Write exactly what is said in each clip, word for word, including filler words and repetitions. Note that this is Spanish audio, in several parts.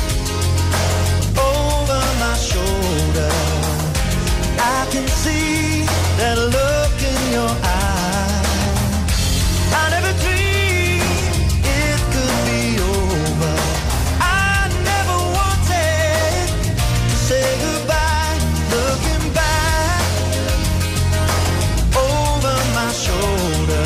Looking back over my shoulder, I can see that look in your eyes. I never dreamed it could be over. I never wanted to say goodbye. Looking back over my shoulder.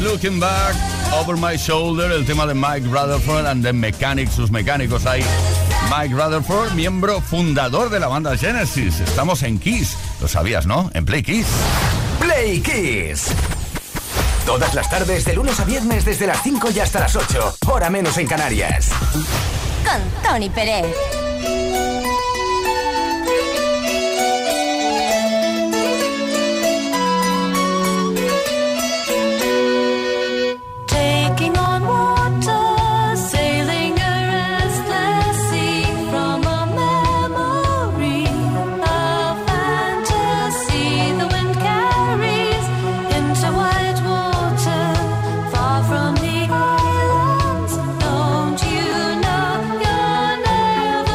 Looking Back, Over My Shoulder, el tema de Mike Rutherford and the Mechanics, sus mecánicos ahí. Mike Rutherford, miembro fundador de la banda Genesis. Estamos en Kiss, lo sabías, ¿no? En PlayKISS. PlayKISS. Todas las tardes, de lunes a viernes, desde las cinco y hasta las ocho, hora menos en Canarias. Con Toni Pérez. From the islands, don't you know you're never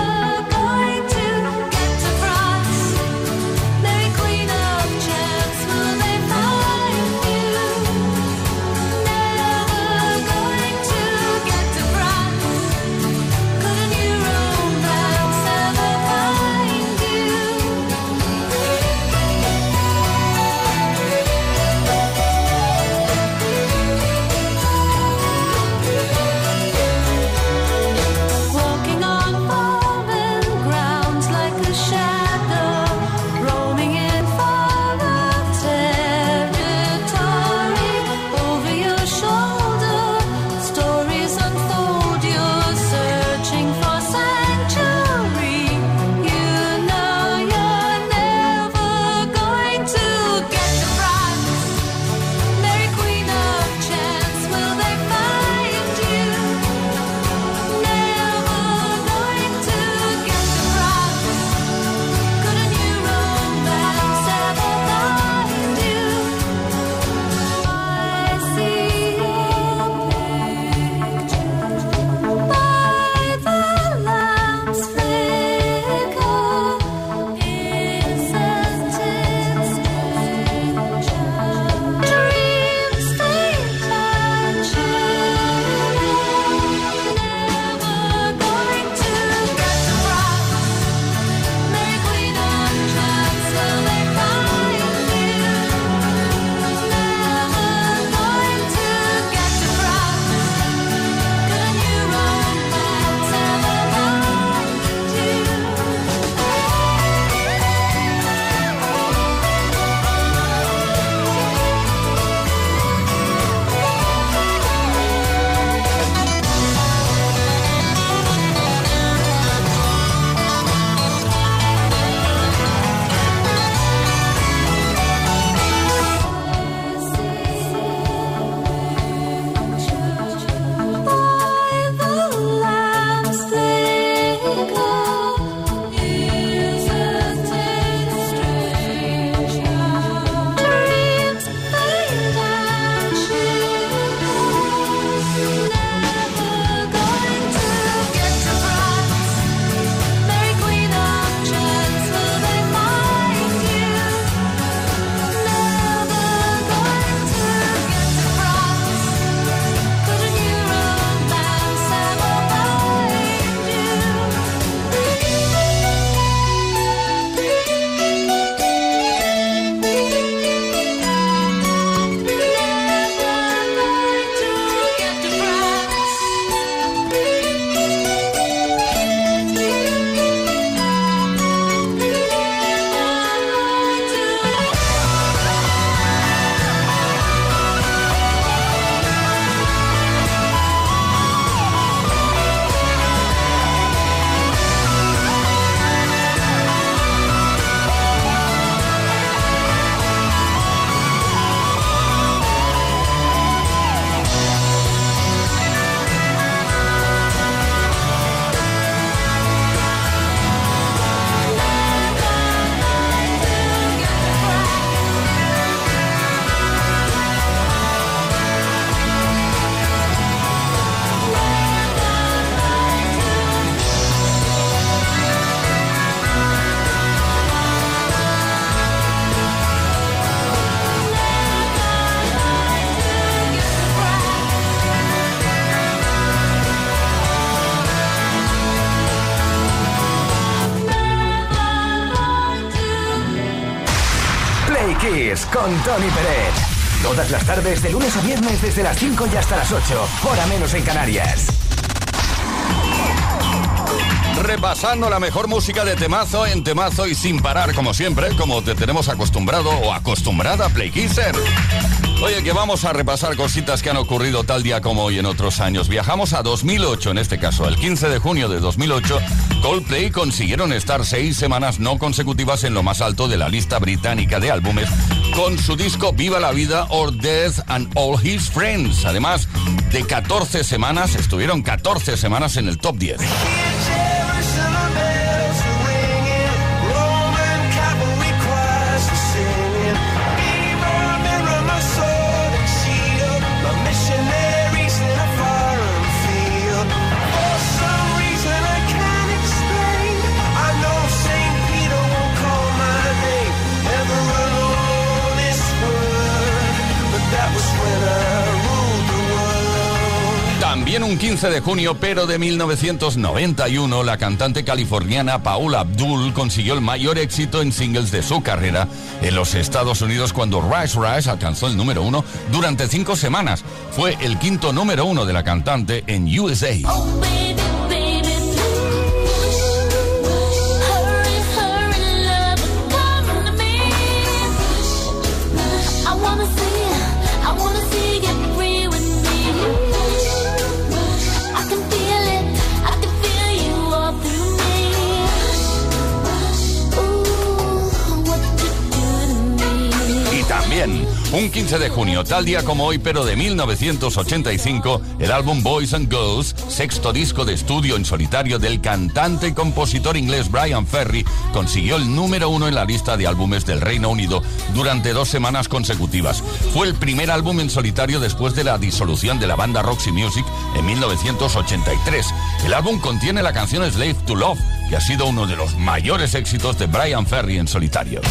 Kiss con Toni Pérez. Todas las tardes, de lunes a viernes, desde las cinco y hasta las ocho, hora menos en Canarias. Repasando la mejor música de temazo en temazo y sin parar, como siempre, como te tenemos acostumbrado o acostumbrada, PlayKISSer. Oye, que vamos a repasar cositas que han ocurrido tal día como hoy en otros años. Viajamos a dos mil ocho, en este caso, el quince de junio de dos mil ocho, Coldplay consiguieron estar seis semanas no consecutivas en lo más alto de la lista británica de álbumes con su disco Viva la Vida or Death and All His Friends. Además de catorce semanas, estuvieron catorce semanas en el top diez. También un quince de junio, pero de mil novecientos noventa y uno, la cantante californiana Paula Abdul consiguió el mayor éxito en singles de su carrera en los Estados Unidos cuando Rise Rise alcanzó el número uno durante cinco semanas. Fue el quinto número uno de la cantante en U S A. Oh, baby, baby. Un quince de junio, tal día como hoy, pero de mil novecientos ochenta y cinco, el álbum Boys and Girls, sexto disco de estudio en solitario del cantante y compositor inglés Bryan Ferry, consiguió el número uno en la lista de álbumes del Reino Unido durante dos semanas consecutivas. Fue el primer álbum en solitario después de la disolución de la banda Roxy Music en mil novecientos ochenta y tres. El álbum contiene la canción Slave to Love, que ha sido uno de los mayores éxitos de Bryan Ferry en solitario.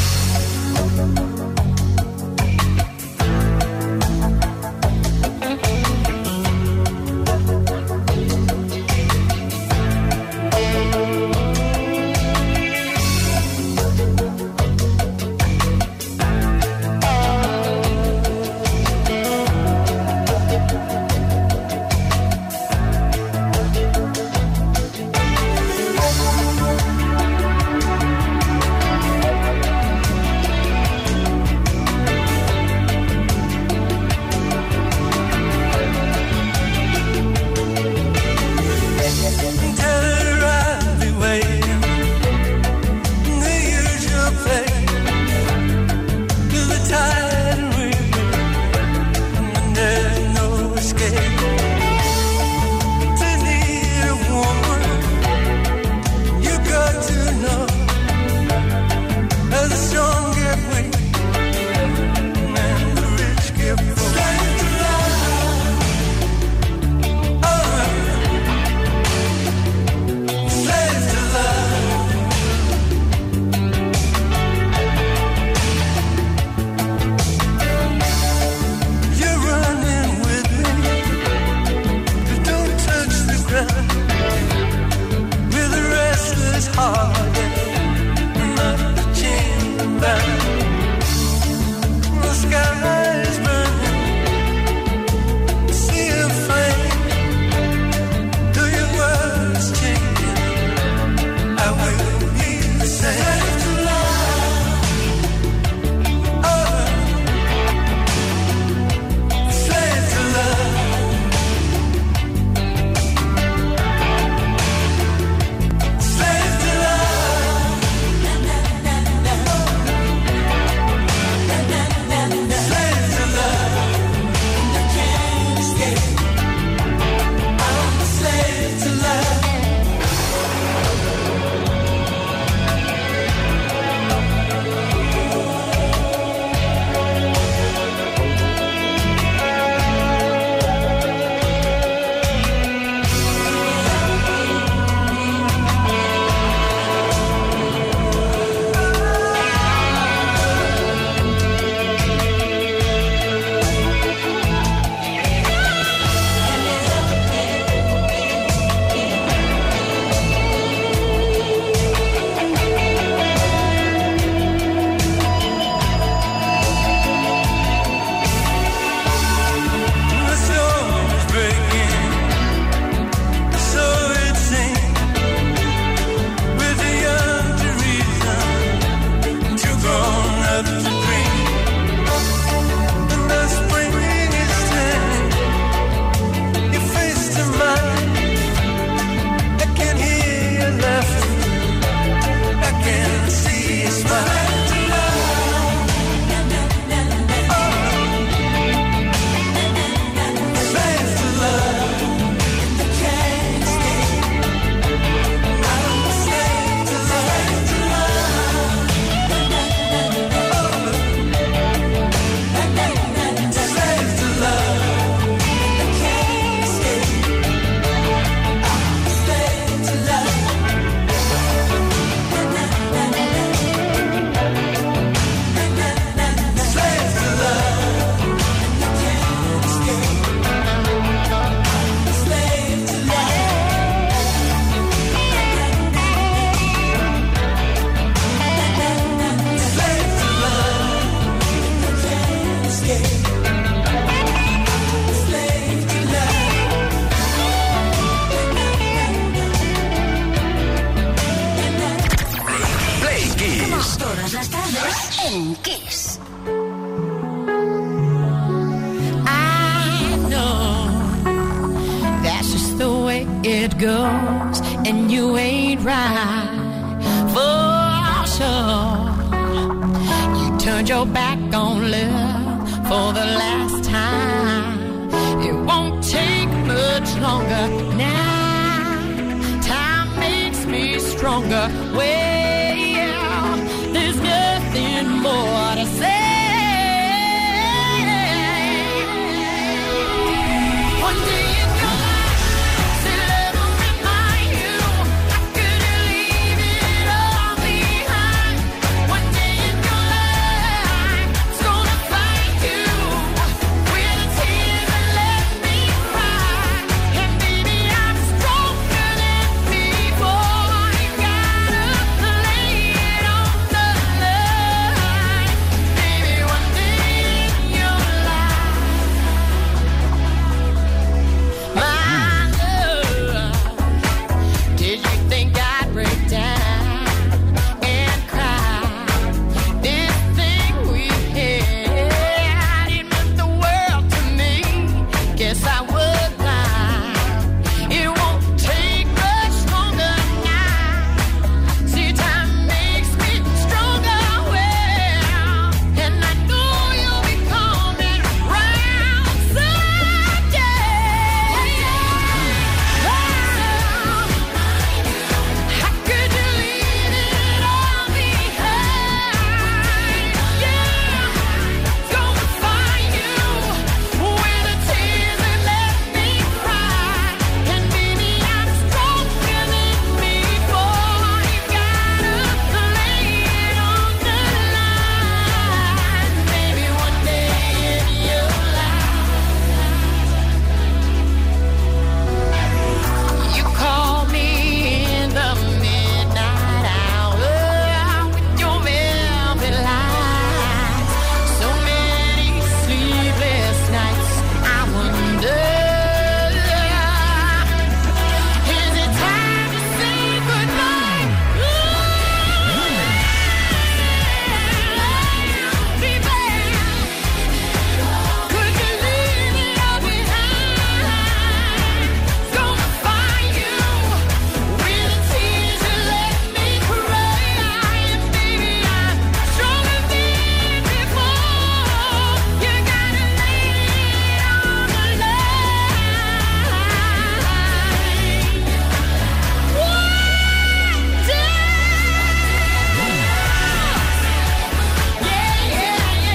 With a restless heart. Kiss. I know that's just the way it goes, and you ain't right for sure. You turned your back on love for the last time. It won't take much longer now. Time makes me stronger. Well, more to say. One day.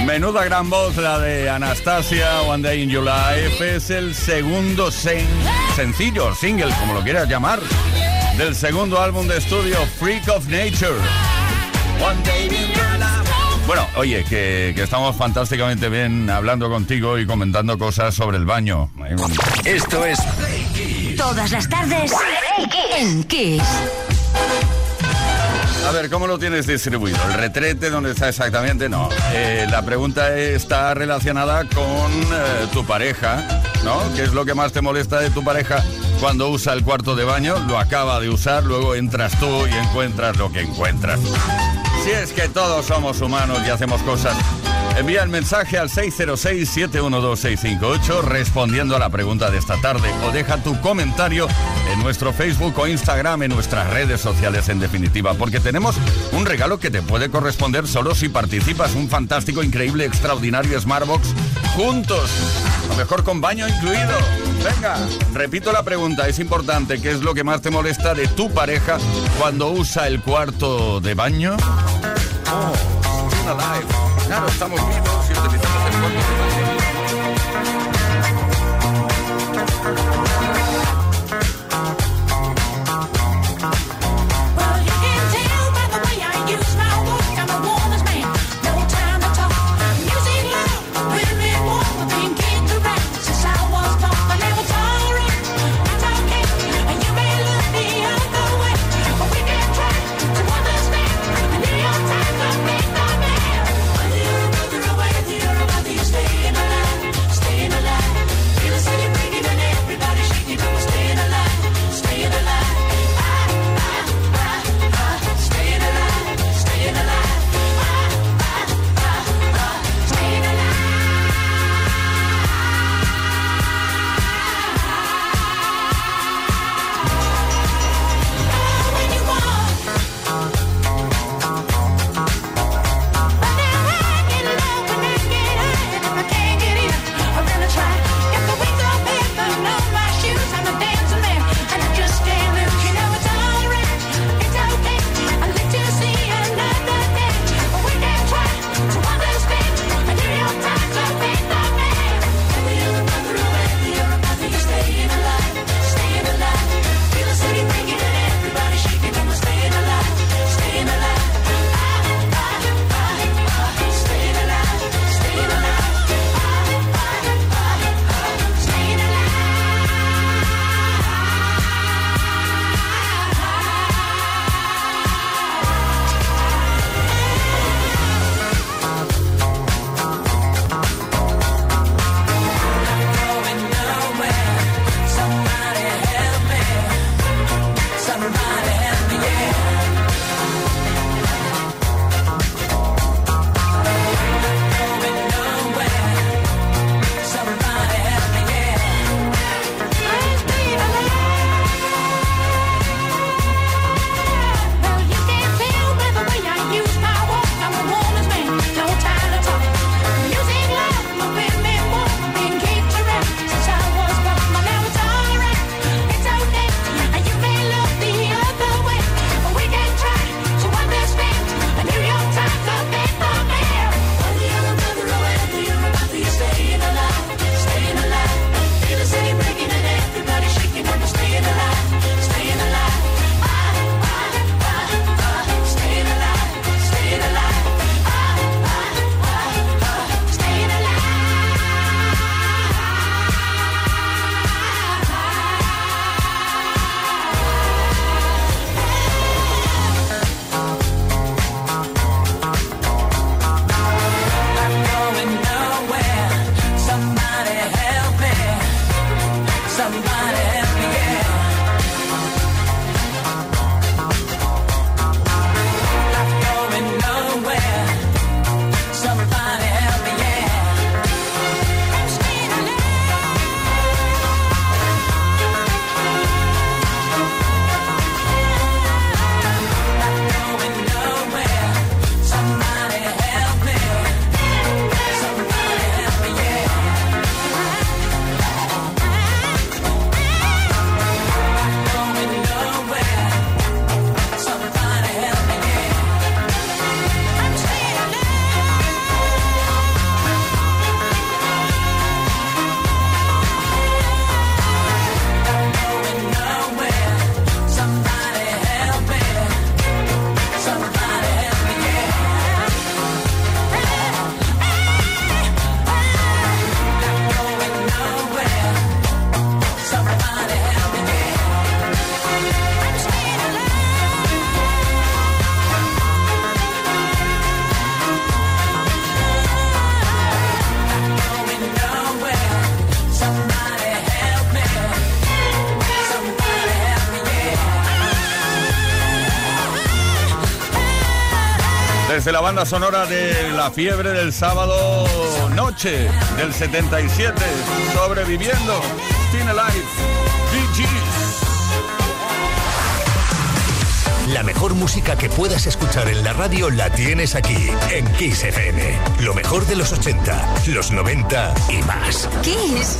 Menuda gran voz la de Anastasia. One Day in Your Life es el segundo sen- sencillo, single, como lo quieras llamar, del segundo álbum de estudio Freak of Nature. One Day in Your Life. Bueno, oye, que, que estamos fantásticamente bien hablando contigo y comentando cosas sobre el baño. Esto es PlayKISS. Todas las tardes en Kiss. A ver, ¿cómo lo tienes distribuido? ¿El retrete dónde está exactamente? No. Eh, la pregunta está relacionada con eh, tu pareja, ¿no? ¿Qué es lo que más te molesta de tu pareja cuando usa el cuarto de baño? Lo acaba de usar, luego entras tú y encuentras lo que encuentras. Si es que todos somos humanos y hacemos cosas. Envía el mensaje al seis cero seis, siete uno dos, seis cinco ocho respondiendo a la pregunta de esta tarde, o deja tu comentario en nuestro Facebook o Instagram, en nuestras redes sociales, en definitiva, porque tenemos un regalo que te puede corresponder solo si participas, un fantástico, increíble, extraordinario Smartbox juntos, a lo mejor con baño incluido. Venga, repito la pregunta, es importante, ¿qué es lo que más te molesta de tu pareja cuando usa el cuarto de baño? Oh, it's alive. Claro, estamos vivos y utilizamos el cuerpo de baño. Thank you. De la banda sonora de La Fiebre del Sábado Noche del setenta y siete, Sobreviviendo, Still Alive, Bee Gees. La mejor música que puedas escuchar en la radio la tienes aquí, en Kiss F M. Lo mejor de los ochenta, los noventa y más. Kiss.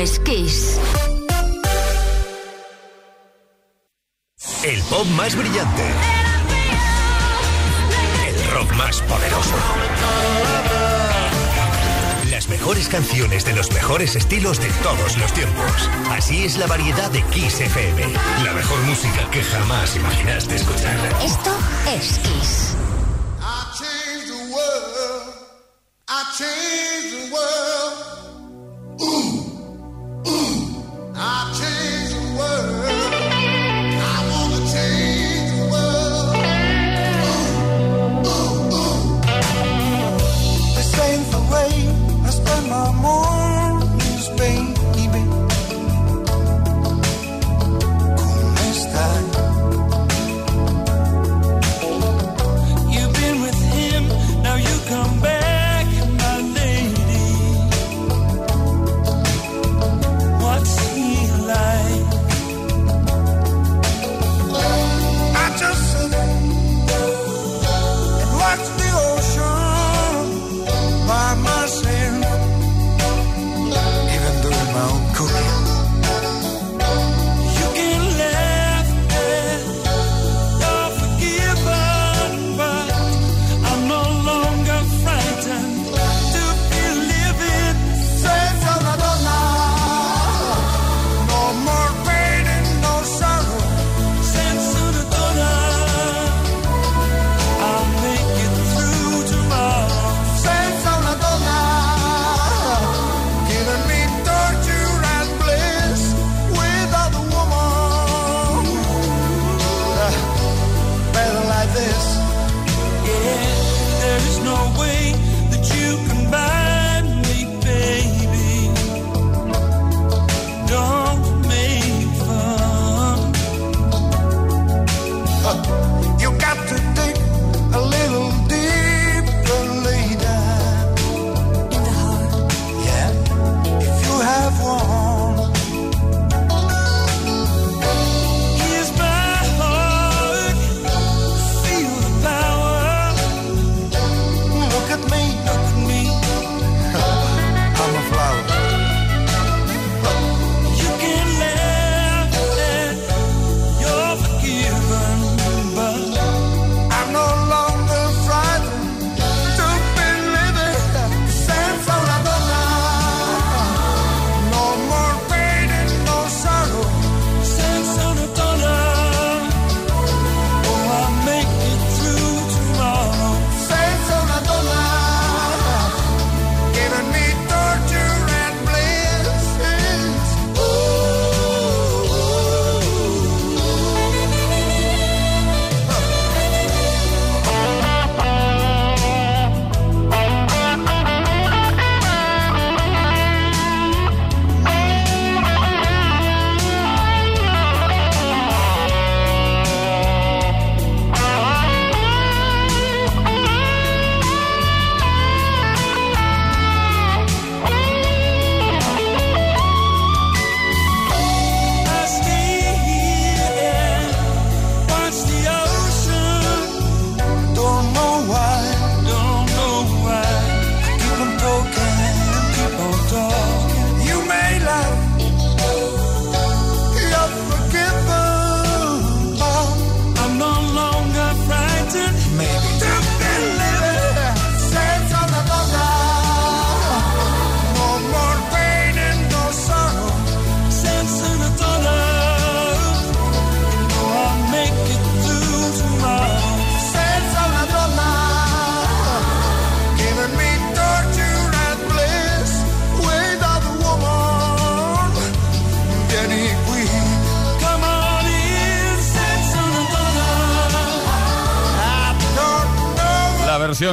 es Kiss. El pop más brillante, el rock más poderoso, las mejores canciones de los mejores estilos de todos los tiempos. Así es la variedad de Kiss F M. La mejor música que jamás imaginaste escuchar. Esto es Kiss. I changed the world. I changed the world. Ooh, ooh. I changed the world. I wanna change the world. Ooh, ooh, ooh. This ain't the way I spend my mornings, baby. Como estás? Come back, my lady. What's he like? I just sit and watch the ocean by myself, even doing my own cooking.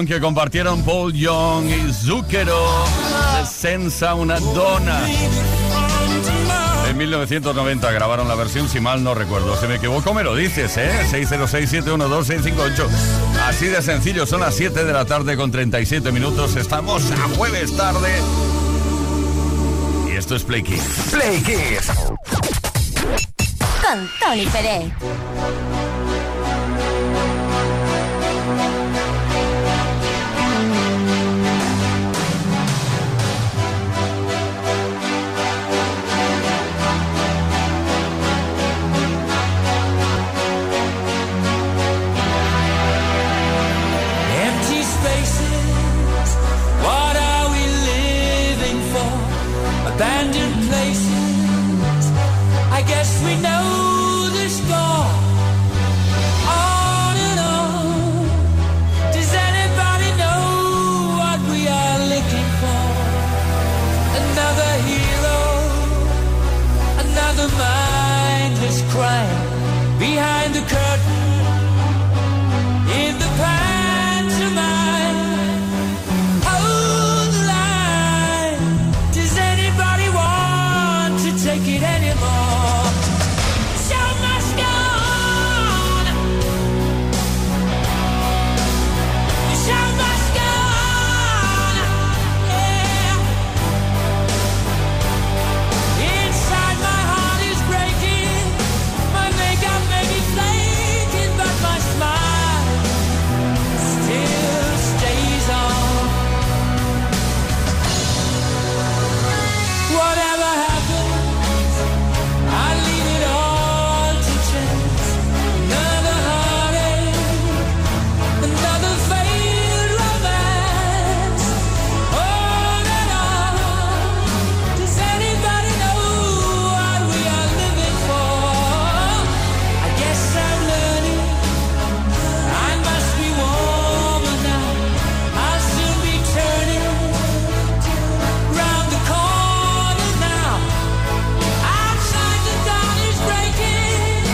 Que compartieron Paul Young y Zucchero de Senza una Donna. En mil novecientos noventa grabaron la versión, si mal no recuerdo. Si me equivoco me lo dices, ¿eh? seis cero seis, siete uno dos, seis cinco ocho. Así de sencillo, son las siete de la tarde con treinta y siete minutos. Estamos a jueves tarde. Y esto es Play Kiss. Play Kiss. Con Toni Pérez. behind the curtain in the pantomime. Hold the line. Does anybody want to take it anymore? So much gone. So much gone. Yeah. Inside my heart is breaking. My makeup may be flaking, but my smile still stays on. Whatever happens, I leave it all to chance. Another heartache, another failed romance. On and on. Does anybody know what we are living for? I guess I'm learning. I must be warmer now. I'll soon be turning round the corner now. Outside the dawn is breaking,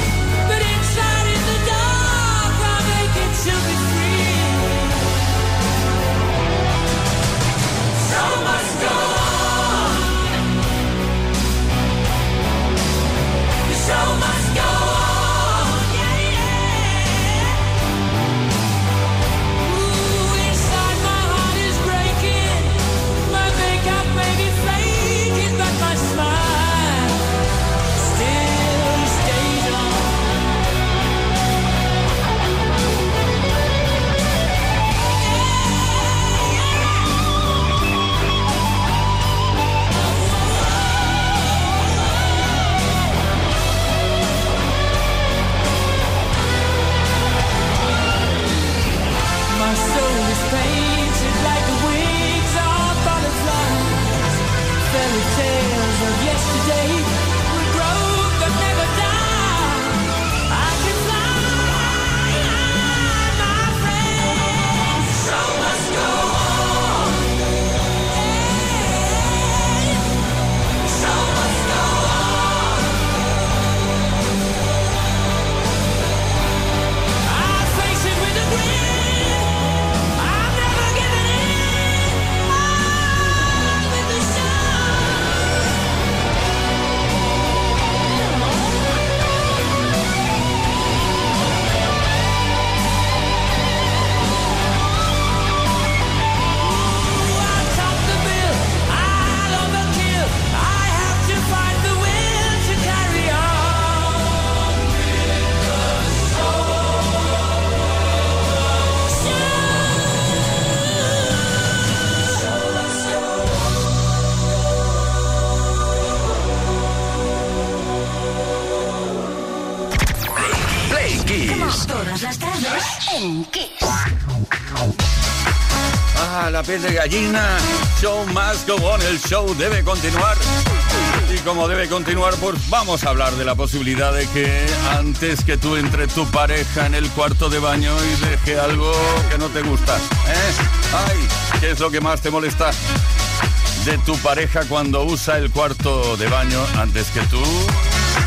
but inside in the dark I'll make it to be free. So much gone. So much gone. Yeah, yeah. Ooh, inside my heart is breaking. My makeup may be flaking, but my smile still stays on. My soul is painted like the wings of butterflies. Fairy tales of yesterday will grow but never die. I can fly, my friend. So much go on. So much go on. I'll face it with a grin. I've never given in. I'm with the sun. I'll top the bill. I'll overkill. I have to fight the will to carry on. Play Kiss. Todas las tardes en Kiss. Ah, la piel de gallina. Show must go on. El show debe continuar. Y como debe continuar, pues vamos a hablar de la posibilidad de que antes que tú entre tu pareja en el cuarto de baño y deje algo que no te gusta, ¿eh? Ay, ¿qué es lo que más te molesta de tu pareja cuando usa el cuarto de baño antes que tú?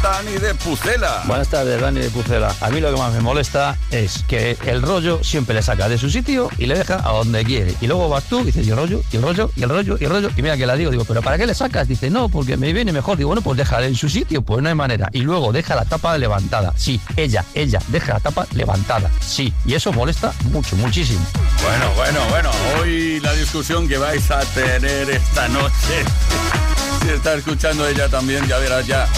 Dani de Pucela. Buenas tardes, Dani de Pucela. A mí lo que más me molesta es que el rollo siempre le saca de su sitio y le deja a donde quiere. Y luego vas tú y dices, y el rollo, y el rollo, y el rollo, y el rollo. Y mira que la digo, digo, ¿pero para qué le sacas? Dice, no, porque me viene mejor. Digo, bueno, pues déjala en su sitio. Pues no hay manera. Y luego deja la tapa levantada. Sí, ella, ella, deja la tapa levantada. Sí, y eso molesta mucho, muchísimo. Bueno, bueno, bueno. Hoy la discusión que vais a tener esta noche. Si está escuchando ella también, ya verás ya.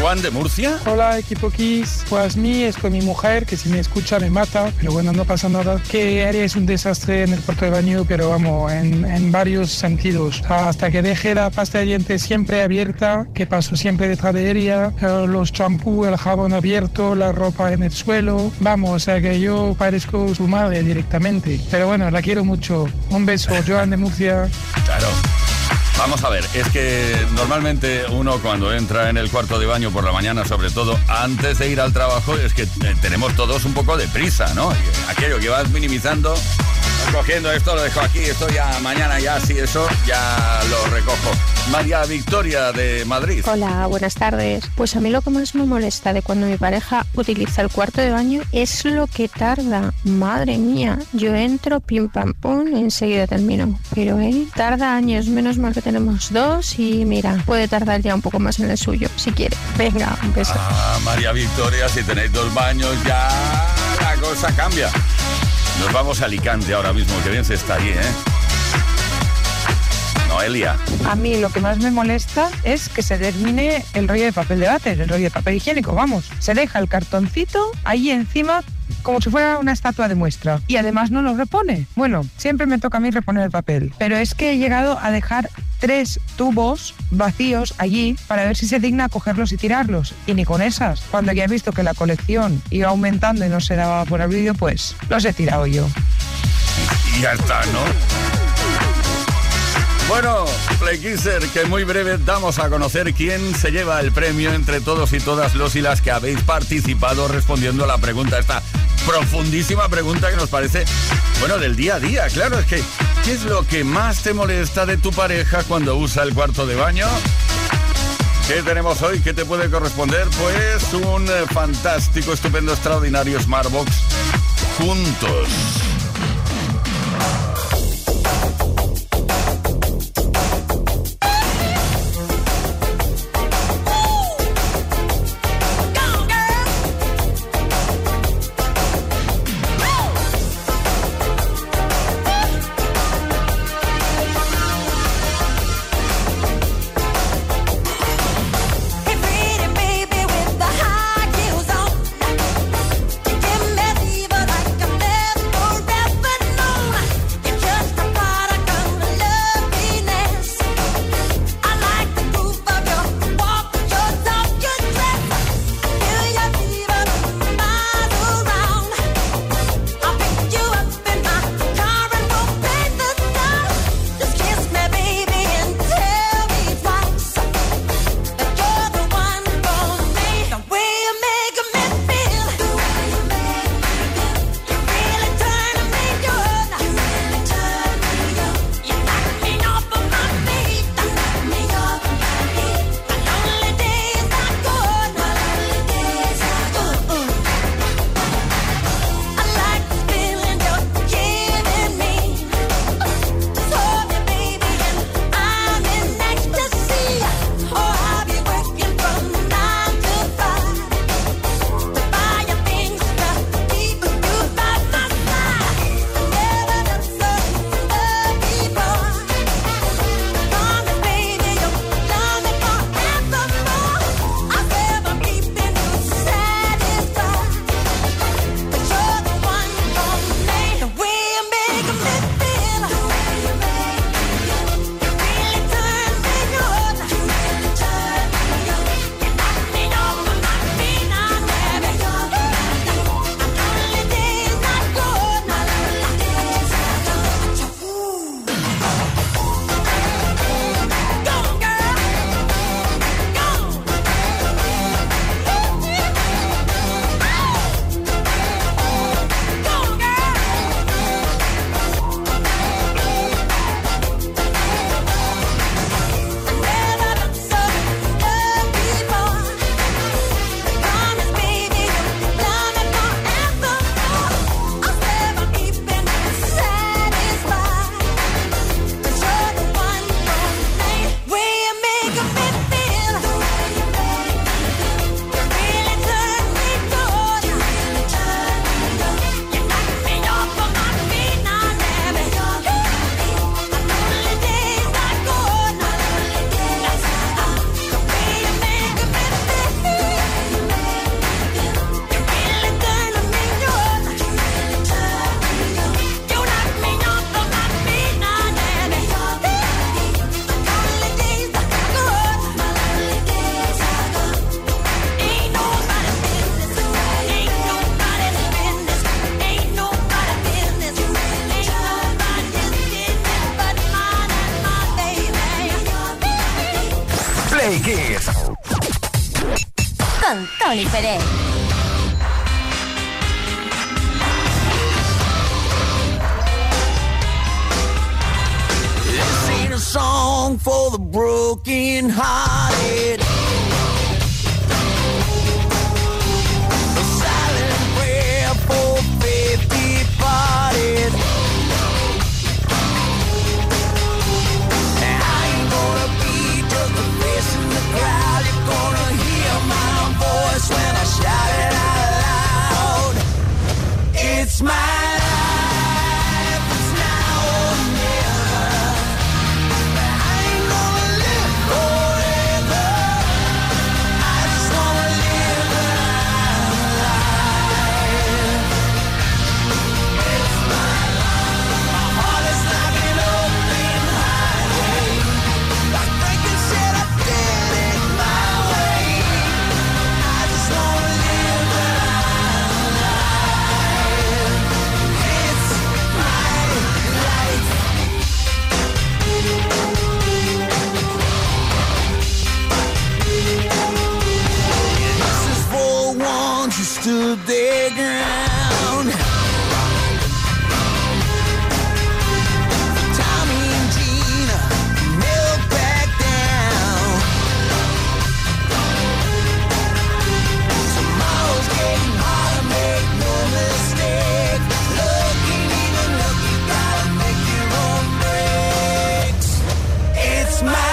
Juan de Murcia. Hola, equipo Kiss. Pues mí es con mi mujer, que si me escucha me mata, pero bueno, no pasa nada. Que eres un desastre en el cuarto de baño, pero vamos, en, en varios sentidos. Hasta que deje la pasta de dientes siempre abierta, que paso siempre detrás de ella, los champús, el jabón abierto, la ropa en el suelo. Vamos, o sea que yo parezco su madre directamente. Pero bueno, la quiero mucho. Un beso, Joan de Murcia. Claro. Vamos a ver, es que normalmente uno cuando entra en el cuarto de baño por la mañana, sobre todo antes de ir al trabajo, es que tenemos todos un poco de prisa, ¿no? Aquello que vas minimizando, recogiendo esto, lo dejo aquí, esto ya mañana ya sí, eso ya lo recojo. María Victoria de Madrid. Hola, buenas tardes. Pues a mí lo que más me molesta de cuando mi pareja utiliza el cuarto de baño es lo que tarda. Madre mía, yo entro, pim pam pum, enseguida termino. Pero él tarda años, menos mal que tenemos dos y mira, puede tardar ya un poco más en el suyo, si quiere. Venga, un beso. Ah, María Victoria, si tenéis dos baños ya la cosa cambia. Nos vamos a Alicante ahora mismo, que bien se está allí, ¿eh? Noelia. A mí lo que más me molesta es que se termine el rollo de papel de váter, el rollo de papel higiénico, vamos. Se deja el cartoncito ahí encima como si fuera una estatua de muestra y además no lo repone. Bueno, siempre me toca a mí reponer el papel, pero es que he llegado a dejar tres tubos vacíos allí para ver si se digna cogerlos y tirarlos. Y ni con esas. Cuando ya he visto que la colección iba aumentando y no se daba por abrir, pues los he tirado yo. Y ya está, ¿no? Bueno, PlayKisser, que muy breve damos a conocer quién se lleva el premio entre todos y todas los y las que habéis participado respondiendo a la pregunta esta. Profundísima pregunta que nos parece, bueno, del día a día, claro, es que ¿qué es lo que más te molesta de tu pareja cuando usa el cuarto de baño? ¿Qué tenemos hoy? ¿Qué te puede corresponder? Pues un fantástico, estupendo, extraordinario Smartbox juntos. Con Toni Pérez. song for the broken hearted. My life is now or never, but I ain't gonna live forever. I just wanna live my life. It's my life. My heart is like an open highway. Like breaking shit, I did it my way. I just wanna live my life. Ones who stood their ground. Tommy and Gina never backed down. Tomorrow's getting harder, make no mistake. Look ain't even look, you gotta make your own breaks. It's my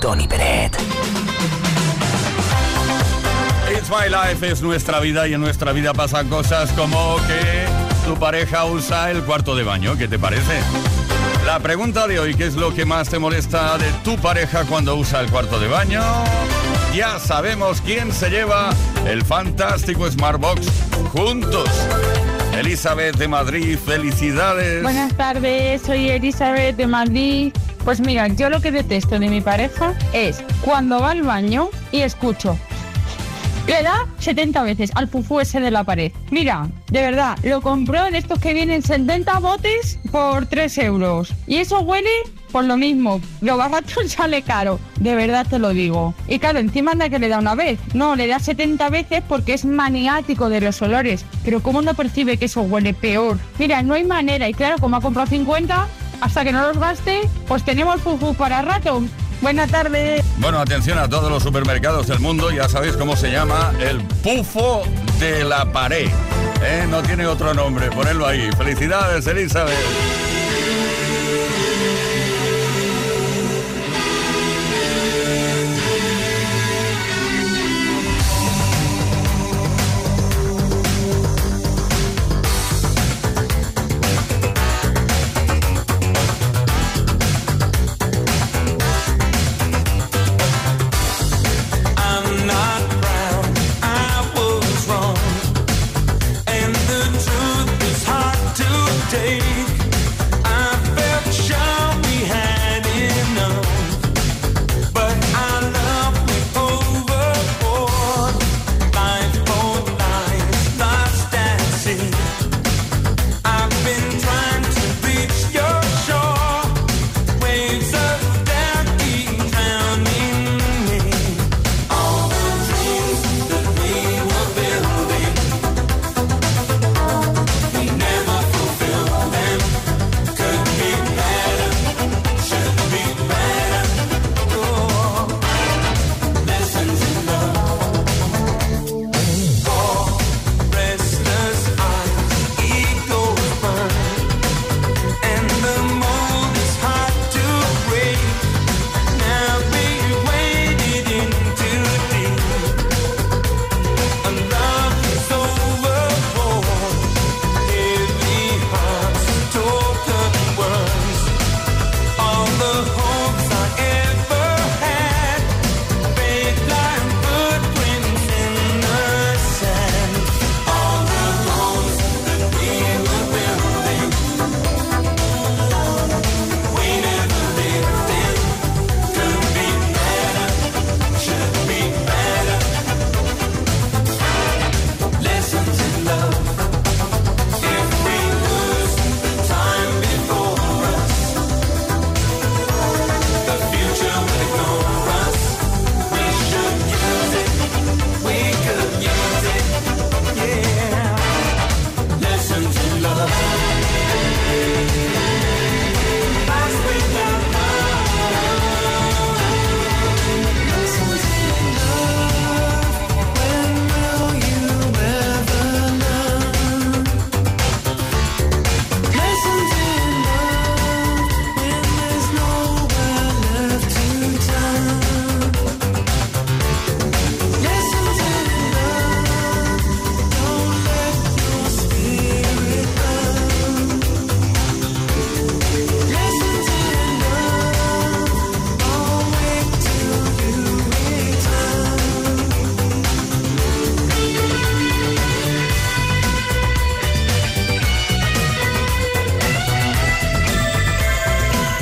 Toni Peret. It's My Life es nuestra vida, y en nuestra vida pasan cosas como que tu pareja usa el cuarto de baño. ¿Qué te parece? La pregunta de hoy: ¿qué es lo que más te molesta de tu pareja cuando usa el cuarto de baño? Ya sabemos quién se lleva el fantástico Smartbox juntos. Elizabeth de Madrid, felicidades. Buenas tardes, soy Elizabeth de Madrid. Pues mira, yo lo que detesto de mi pareja es cuando va al baño y escucho. Le da setenta veces al fufú ese de la pared. Mira, de verdad, lo compró en estos que vienen setenta botes por tres euros. Y eso huele por lo mismo. Lo barato sale caro. De verdad te lo digo. Y claro, encima anda que le da una vez. No, le da setenta veces porque es maniático de los olores. Pero ¿cómo no percibe que eso huele peor? Mira, no hay manera. Y claro, como ha comprado cincuenta... hasta que no los gaste, pues tenemos fufu para rato. Buena tarde. Bueno, atención a todos los supermercados del mundo. Ya sabéis cómo se llama el pufo de la pared. ¿Eh? No tiene otro nombre. Ponedlo ahí. Felicidades, Elizabeth.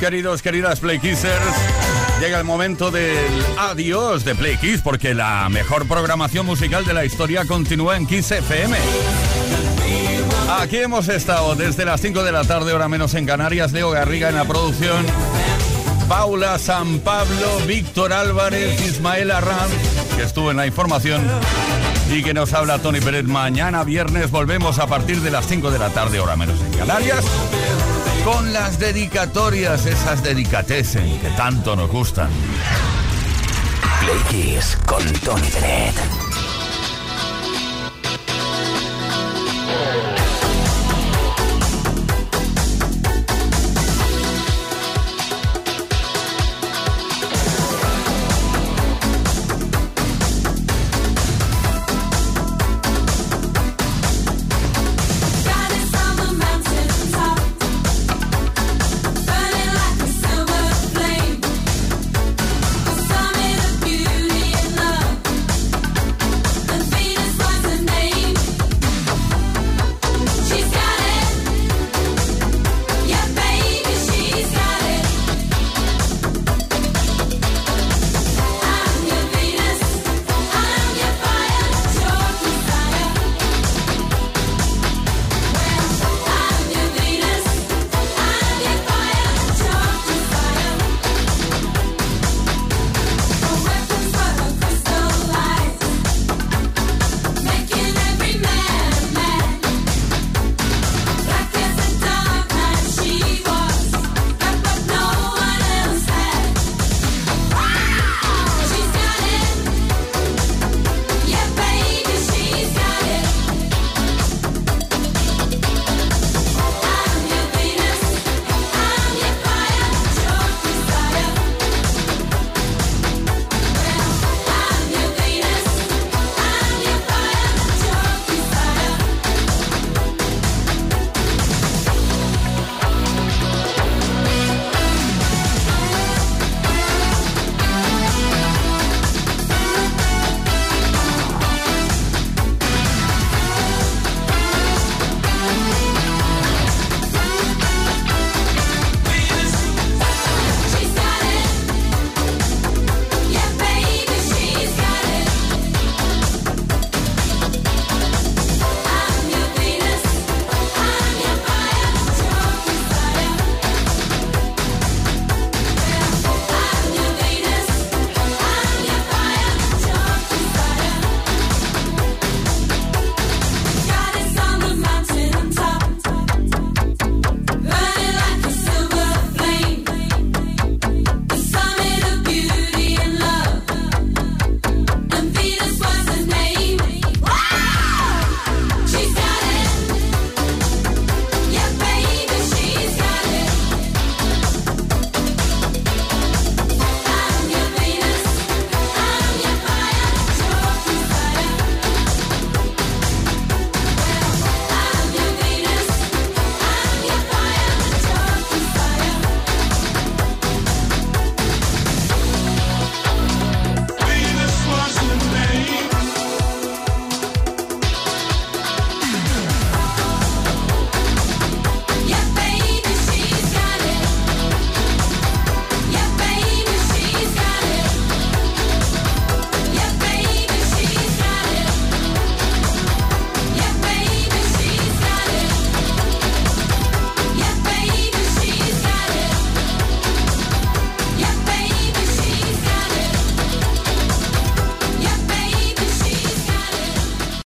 Queridos, queridas PlayKissers, llega el momento del adiós de PlayKISS, porque la mejor programación musical de la historia continúa en Kiss F M. Aquí hemos estado desde las cinco de la tarde, hora menos en Canarias. Leo Garriga en la producción, Paula San Pablo, Víctor Álvarez, Ismael Arranz, que estuvo en la información, y que nos habla Toni Pérez. Mañana viernes volvemos a partir de las cinco de la tarde, hora menos en Canarias, con las dedicatorias, esas delicatesen que tanto nos gustan. PlayKISS con Toni Peret.